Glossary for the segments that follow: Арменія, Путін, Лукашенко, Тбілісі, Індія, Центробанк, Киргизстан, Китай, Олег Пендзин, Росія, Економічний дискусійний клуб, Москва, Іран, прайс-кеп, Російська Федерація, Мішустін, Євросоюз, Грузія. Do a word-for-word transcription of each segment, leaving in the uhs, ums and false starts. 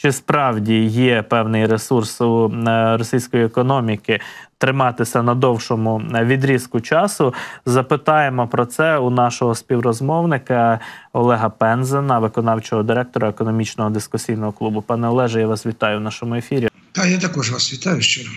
чи справді є певний ресурс у російської економіки триматися на довшому відрізку часу. Запитаємо про це у нашого співрозмовника Олега Пендзина, виконавчого директора економічного дискусійного клубу. Пане Олеже, я вас вітаю в нашому ефірі. Та я також вас вітаю щиро.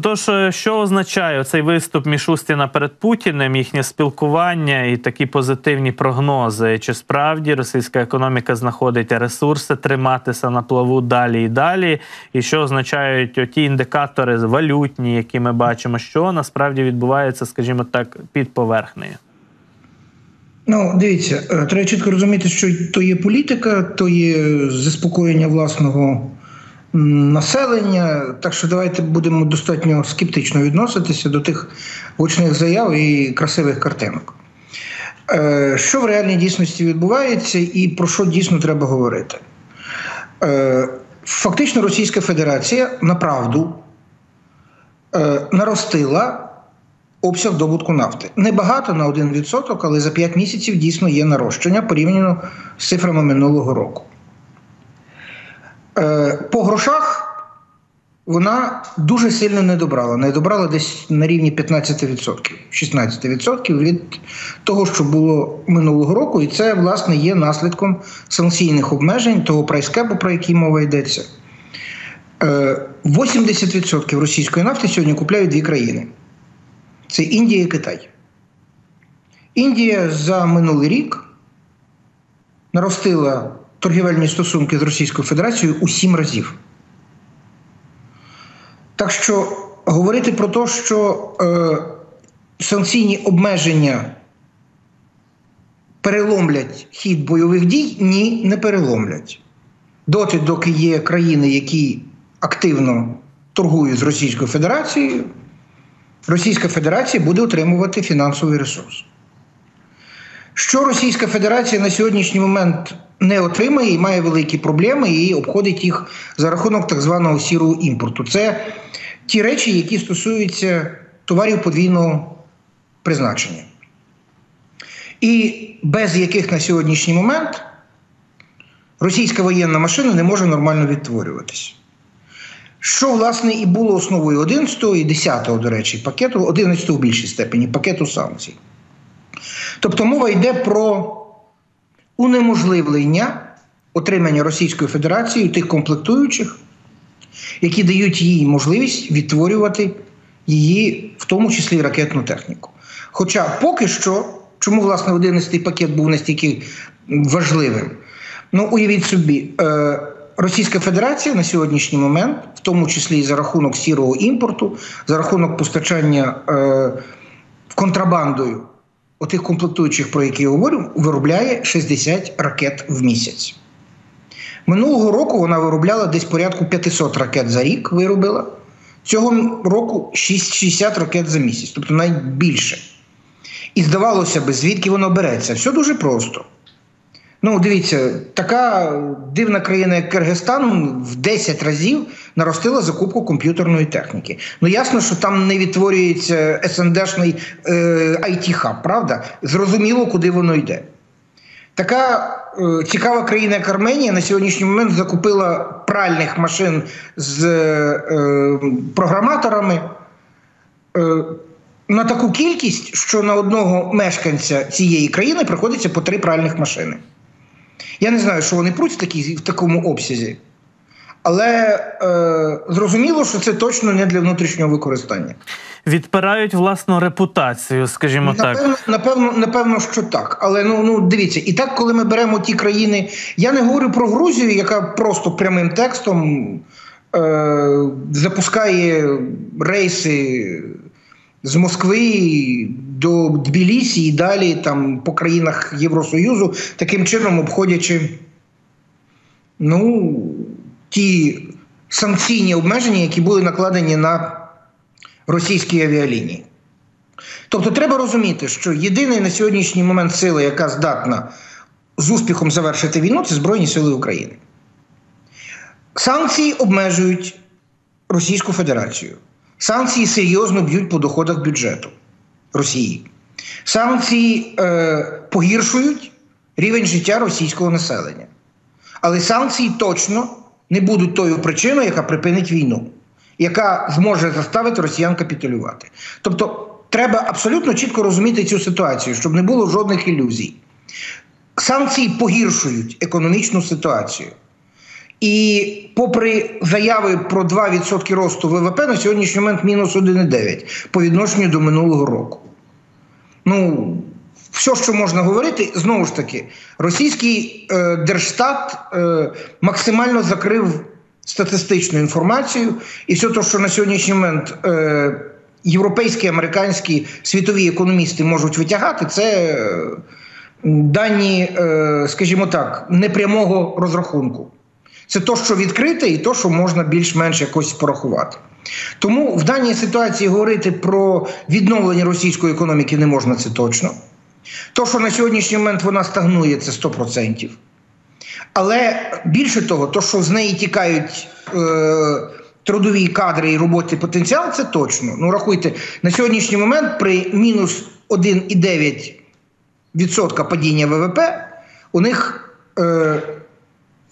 Тож, що означає цей виступ Мішустіна перед Путіним, їхнє спілкування і такі позитивні прогнози? Чи справді російська економіка знаходить ресурси триматися на плаву далі і далі? І що означають ті індикатори валютні, які ми бачимо? Що насправді відбувається, скажімо так, під поверхнею? Ну, дивіться, треба чітко розуміти, що то є політика, то є заспокоєння власного населення, так що давайте будемо достатньо скептично відноситися до тих гучних заяв і красивих картинок. Що в реальній дійсності відбувається і про що дійсно треба говорити? Фактично Російська Федерація направду наростила обсяг добутку нафти. Небагато, на один відсоток, але за п'ять місяців дійсно є нарощення порівняно з цифрами минулого року. По грошах вона дуже сильно не добрала. Не добрала десь на рівні п'ятнадцять відсотків, шістнадцять відсотків від того, що було минулого року. І це, власне, є наслідком санкційних обмежень, того прайс-кепу, про який мова йдеться. вісімдесят відсотків російської нафти сьогодні купляють дві країни. Це Індія і Китай. Індія за минулий рік наростила торгівельні стосунки з Російською Федерацією у сім разів. Так що говорити про те, що е, санкційні обмеження переломлять хід бойових дій, ні, не переломлять. Доти, доки є країни, які активно торгують з Російською Федерацією, Російська Федерація буде отримувати фінансовий ресурс. Що Російська Федерація на сьогоднішній момент не отримає і має великі проблеми, і обходить їх за рахунок так званого сірого імпорту. Це ті речі, які стосуються товарів подвійного призначення. І без яких на сьогоднішній момент російська воєнна машина не може нормально відтворюватися. Що, власне, і було основою одинадцятого і десятого, до речі, пакету, одинадцятого в більшій степені, пакету санкцій. Тобто мова йде про унеможливлення отримання Російською Федерацією тих комплектуючих, які дають їй можливість відтворювати її, в тому числі, ракетну техніку. Хоча поки що, чому, власне, одинадцятий пакет був настільки важливим? Ну, уявіть собі, Російська Федерація на сьогоднішній момент, в тому числі і за рахунок сірого імпорту, за рахунок постачання контрабандою отих комплектуючих, про які я говорю, виробляє шістдесят ракет в місяць. Минулого року вона виробляла десь порядку п'ятсот ракет за рік, виробила. Цього року шістдесят ракет за місяць, тобто найбільше. І здавалося би, звідки воно береться? Все дуже просто. Ну, дивіться, така дивна країна, як Киргизстан, в десять разів наростила закупку комп'ютерної техніки. Ну, ясно, що там не відтворюється ес ен де-шний ай ті-хаб, е, правда? Зрозуміло, куди воно йде. Така е, цікава країна, як Арменія, на сьогоднішній момент закупила пральних машин з е, програматорами е, на таку кількість, що на одного мешканця цієї країни приходиться по три пральних машини. Я не знаю, що вони пруть в, такій, в такому обсязі, але е, зрозуміло, що це точно не для внутрішнього використання. Відпирають власну репутацію, скажімо напевно, так. Напевно, напевно, що так. Але ну, ну дивіться, і так, коли ми беремо ті країни, я не говорю про Грузію, яка просто прямим текстом е, запускає рейси з Москви до Тбілісі і далі там, по країнах Євросоюзу, таким чином обходячи ну, ті санкційні обмеження, які були накладені на російські авіалінії. Тобто треба розуміти, що єдина на сьогоднішній момент сила, яка здатна з успіхом завершити війну, це Збройні Сили України. Санкції обмежують Російську Федерацію. Санкції серйозно б'ють по доходах бюджету Росії. Санкції е, погіршують рівень життя російського населення. Але санкції точно не будуть тою причиною, яка припинить війну, яка зможе заставити росіян капітулювати. Тобто треба абсолютно чітко розуміти цю ситуацію, щоб не було жодних ілюзій. Санкції погіршують економічну ситуацію. І попри заяви про два відсотки росту ВВП, на сьогоднішній момент мінус один і дев'ять по відношенню до минулого року. Ну, все, що можна говорити, знову ж таки, російський е, держстат е, максимально закрив статистичну інформацію. І все те, що на сьогоднішній момент е, європейські, американські, світові економісти можуть витягати, це е, дані, е, скажімо так, непрямого розрахунку. Це те, що відкрите, і те, що можна більш-менш якось порахувати. Тому в даній ситуації говорити про відновлення російської економіки не можна, це точно. Те, що на сьогоднішній момент вона стагнує, це сто відсотків. Але більше того, те, що з неї тікають е, трудові кадри і робочий потенціал, це точно. Ну, рахуйте, на сьогоднішній момент при мінус один і дев'ять десятих відсотка падіння ВВП у них... Е,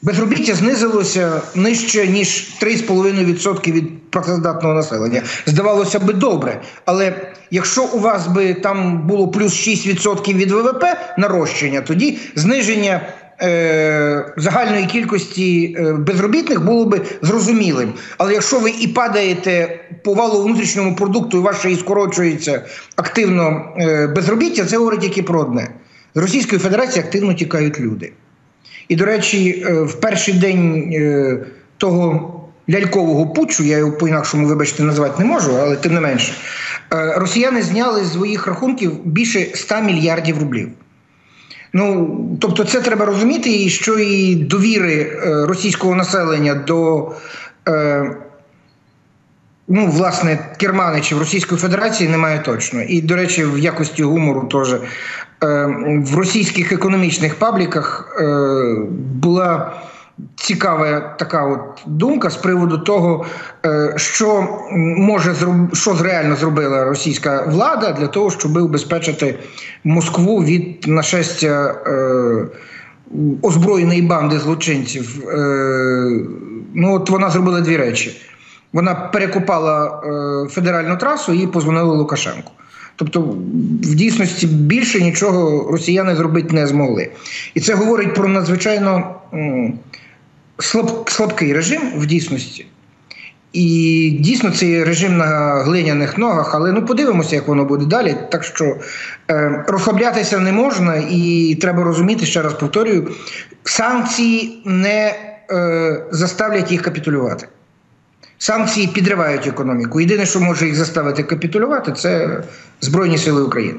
безробіття знизилося нижче, ніж три і п'ять десятих відсотка від працездатного населення. Здавалося би, добре, але якщо у вас би там було плюс шість відсотків від ВВП нарощення, тоді зниження е, загальної кількості безробітних було би зрозумілим. Але якщо ви і падаєте по валу внутрішньому продукту, і ваше і скорочується активно е, безробіття, це говорить тільки про одне. З Російської Федерації активно тікають люди. І, до речі, в перший день того лялькового путчу, я його по-інакшому, вибачте, назвати не можу, але тим не менше, росіяни зняли з своїх рахунків більше сто мільярдів рублів. Ну, тобто це треба розуміти, і що і довіри російського населення до, ну, власне, керманичів Російської Федерації немає точно. І, до речі, в якості гумору теж. В російських економічних пабліках була цікава така от думка з приводу того, що може що реально зробила російська влада для того, щоб убезпечити Москву від нашестя озброєної банди злочинців. Ну, от вона зробила дві речі. Вона перекопала федеральну трасу і подзвонила Лукашенку. Тобто, в дійсності, більше нічого росіяни зробити не змогли. І це говорить про надзвичайно слаб, слабкий режим в дійсності. І дійсно це режим на глиняних ногах, але ну подивимося, як воно буде далі. Так що е, розслаблятися не можна і треба розуміти, ще раз повторюю, санкції не е, заставлять їх капітулювати. Санкції підривають економіку. Єдине, що може їх заставити капітулювати, це Збройні сили України.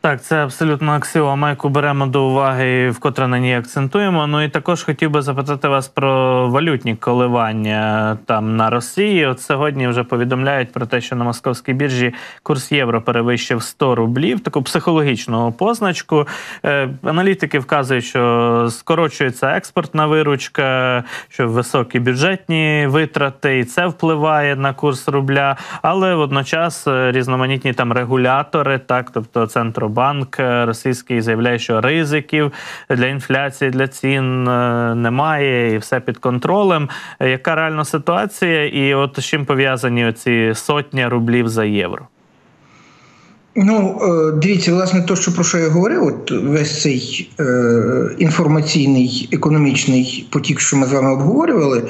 Так, це абсолютно аксіома, яку беремо до уваги і вкотре на ній акцентуємо. Ну і також хотів би запитати вас про валютні коливання там на Росії. От сьогодні вже повідомляють про те, що на московській біржі курс євро перевищив сто рублів, таку психологічну позначку. Е, аналітики вказують, що скорочується експортна виручка, що високі бюджетні витрати, і це впливає на курс рубля. Але водночас різноманітні там регулятори, так, тобто Центробанк, банк російський заявляє, що ризиків для інфляції, для цін немає і все під контролем. Яка реальна ситуація і от з чим пов'язані ці сотня рублів за євро? Ну, дивіться, власне, то, що про що я говорив, от весь цей е, інформаційний, економічний потік, що ми з вами обговорювали,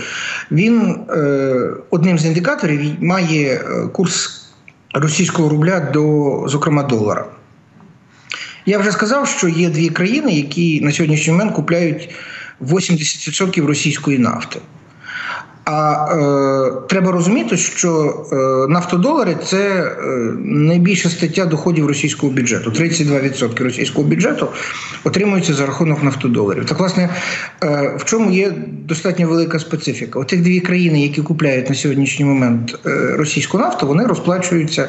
він е, одним з індикаторів має курс російського рубля до, зокрема, долара. Я вже сказав, що є дві країни, які на сьогоднішній момент купляють вісімдесят відсотків російської нафти. А е, треба розуміти, що е, нафтодолари – це е, найбільша стаття доходів російського бюджету. тридцять два відсотки російського бюджету отримуються за рахунок нафтодоларів. Так, власне, е, в чому є достатньо велика специфіка? Отих дві країни, які купляють на сьогоднішній момент е, російську нафту, вони розплачуються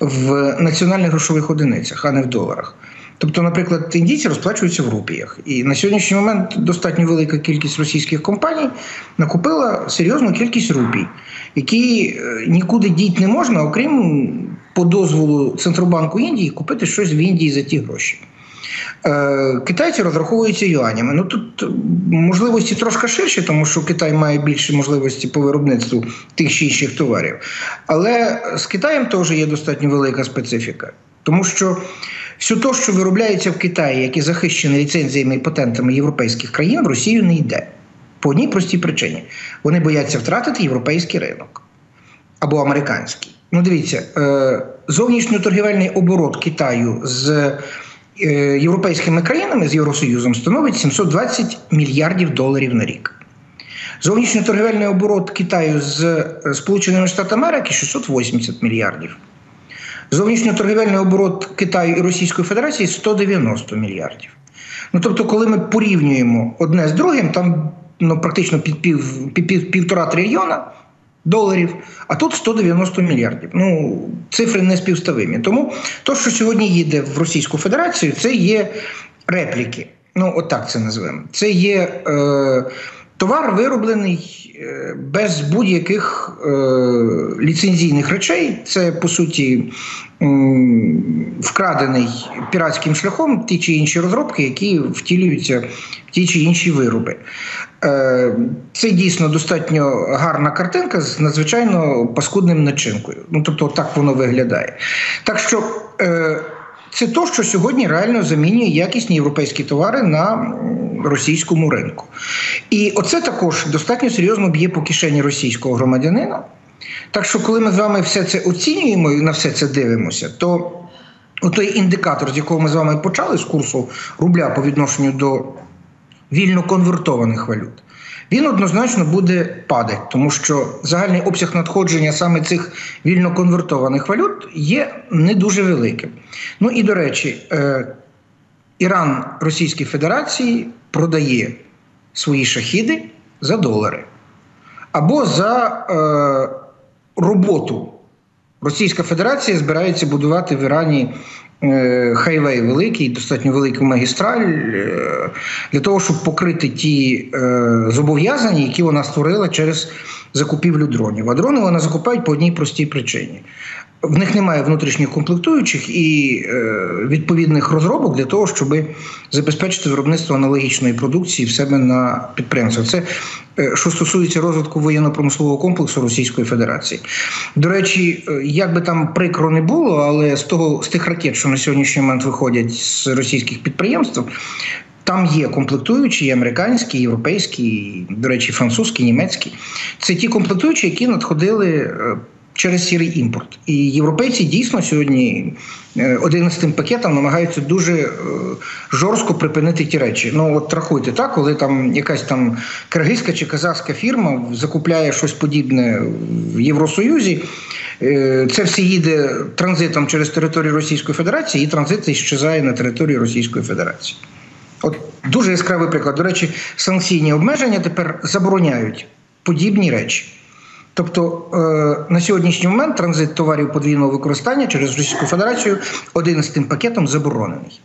в національних грошових одиницях, а не в доларах. Тобто, наприклад, індійці розплачуються в рупіях. І на сьогоднішній момент достатньо велика кількість російських компаній накупила серйозну кількість рупій, які нікуди діти не можна, окрім по дозволу Центробанку Індії, купити щось в Індії за ті гроші. Китайці розраховуються юанями. Ну, тут можливості трошки ширші, тому що Китай має більше можливості по виробництву тих чи інших товарів. Але з Китаєм теж є достатньо велика специфіка. Тому що все те, що виробляється в Китаї, яке захищене ліцензіями і патентами європейських країн, в Росію не йде. По одній простій причині. Вони бояться втратити європейський ринок. Або американський. Ну, дивіться, зовнішньоторгівельний оборот Китаю з європейськими країнами, з Євросоюзом, становить сімсот двадцять мільярдів доларів на рік. Зовнішньоторгівельний оборот Китаю з Сполученими Штатами Америки – шістсот вісімдесят мільярдів. Зовнішньоторгівельний оборот Китаю і Російської Федерації – сто дев'яносто мільярдів. Ну, тобто, коли ми порівнюємо одне з другим, там ну, практично під пів, пів, пів, півтора трильйона доларів, а тут сто дев'яносто мільярдів. Ну, цифри не співставимі. Тому те, що сьогодні їде в Російську Федерацію, це є репліки. Ну, отак це називаємо. Це є е, товар, вироблений е, без будь-яких е, ліцензійних речей. Це, по суті, е, вкрадений піратським шляхом ті чи інші розробки, які втілюються в ті чи інші вироби. Це дійсно достатньо гарна картинка з надзвичайно паскудним начинкою. Ну, тобто, так воно виглядає. Так що це те, що сьогодні реально замінює якісні європейські товари на російському ринку. І оце також достатньо серйозно б'є по кишені російського громадянина. Так що, коли ми з вами все це оцінюємо і на все це дивимося, то той індикатор, з якого ми з вами почали, з курсу рубля по відношенню до вільно конвертованих валют, він однозначно буде падати, тому що загальний обсяг надходження саме цих вільно конвертованих валют є не дуже великим. Ну і, до речі, Іран Російській Федерації продає свої шахіди за долари або за роботу. Російська Федерація збирається будувати в Ірані хайвей великий, достатньо велику магістраль, для того, щоб покрити ті зобов'язання, які вона створила через закупівлю дронів. А дрони вона закупає по одній простій причині. В них немає внутрішніх комплектуючих і відповідних розробок для того, щоб забезпечити виробництво аналогічної продукції в себе на підприємствах. Це що стосується розвитку воєнно-промислового комплексу Російської Федерації. До речі, як би там прикро не було, але з того, з тих ракет, що на сьогоднішній момент виходять з російських підприємств, там є комплектуючі, і американські, і європейські, і, до речі, французькі, і німецькі. Це ті комплектуючі, які надходили через сірий імпорт. І європейці дійсно сьогодні одинадцятим пакетом намагаються дуже жорстко припинити ті речі. Ну, от рахуйте, так, коли там якась там киргизька чи казахська фірма закупляє щось подібне в Євросоюзі, це все їде транзитом через територію Російської Федерації, і транзит іщезає на території Російської Федерації. От дуже яскравий приклад. До речі, санкційні обмеження тепер забороняють подібні речі. Тобто на сьогоднішній момент транзит товарів подвійного використання через Російську Федерацію одинадцятим пакетом заборонений.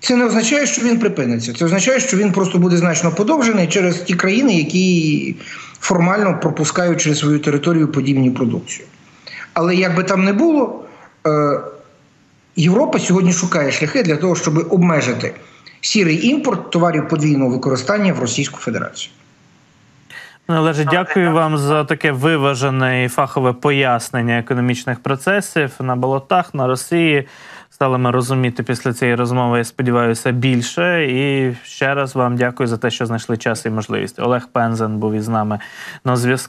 Це не означає, що він припиниться. Це означає, що він просто буде значно подовжений через ті країни, які формально пропускають через свою територію подібні продукцію. Але як би там не було, Європа сьогодні шукає шляхи для того, щоб обмежити сірий імпорт товарів подвійного використання в Російську Федерацію. Олеже, дякую вам за таке виважене і фахове пояснення економічних процесів на болотах, на Росії. Стали ми розуміти після цієї розмови, я сподіваюся, більше. І ще раз вам дякую за те, що знайшли час і можливість. Олег Пендзин був із нами на зв'язку.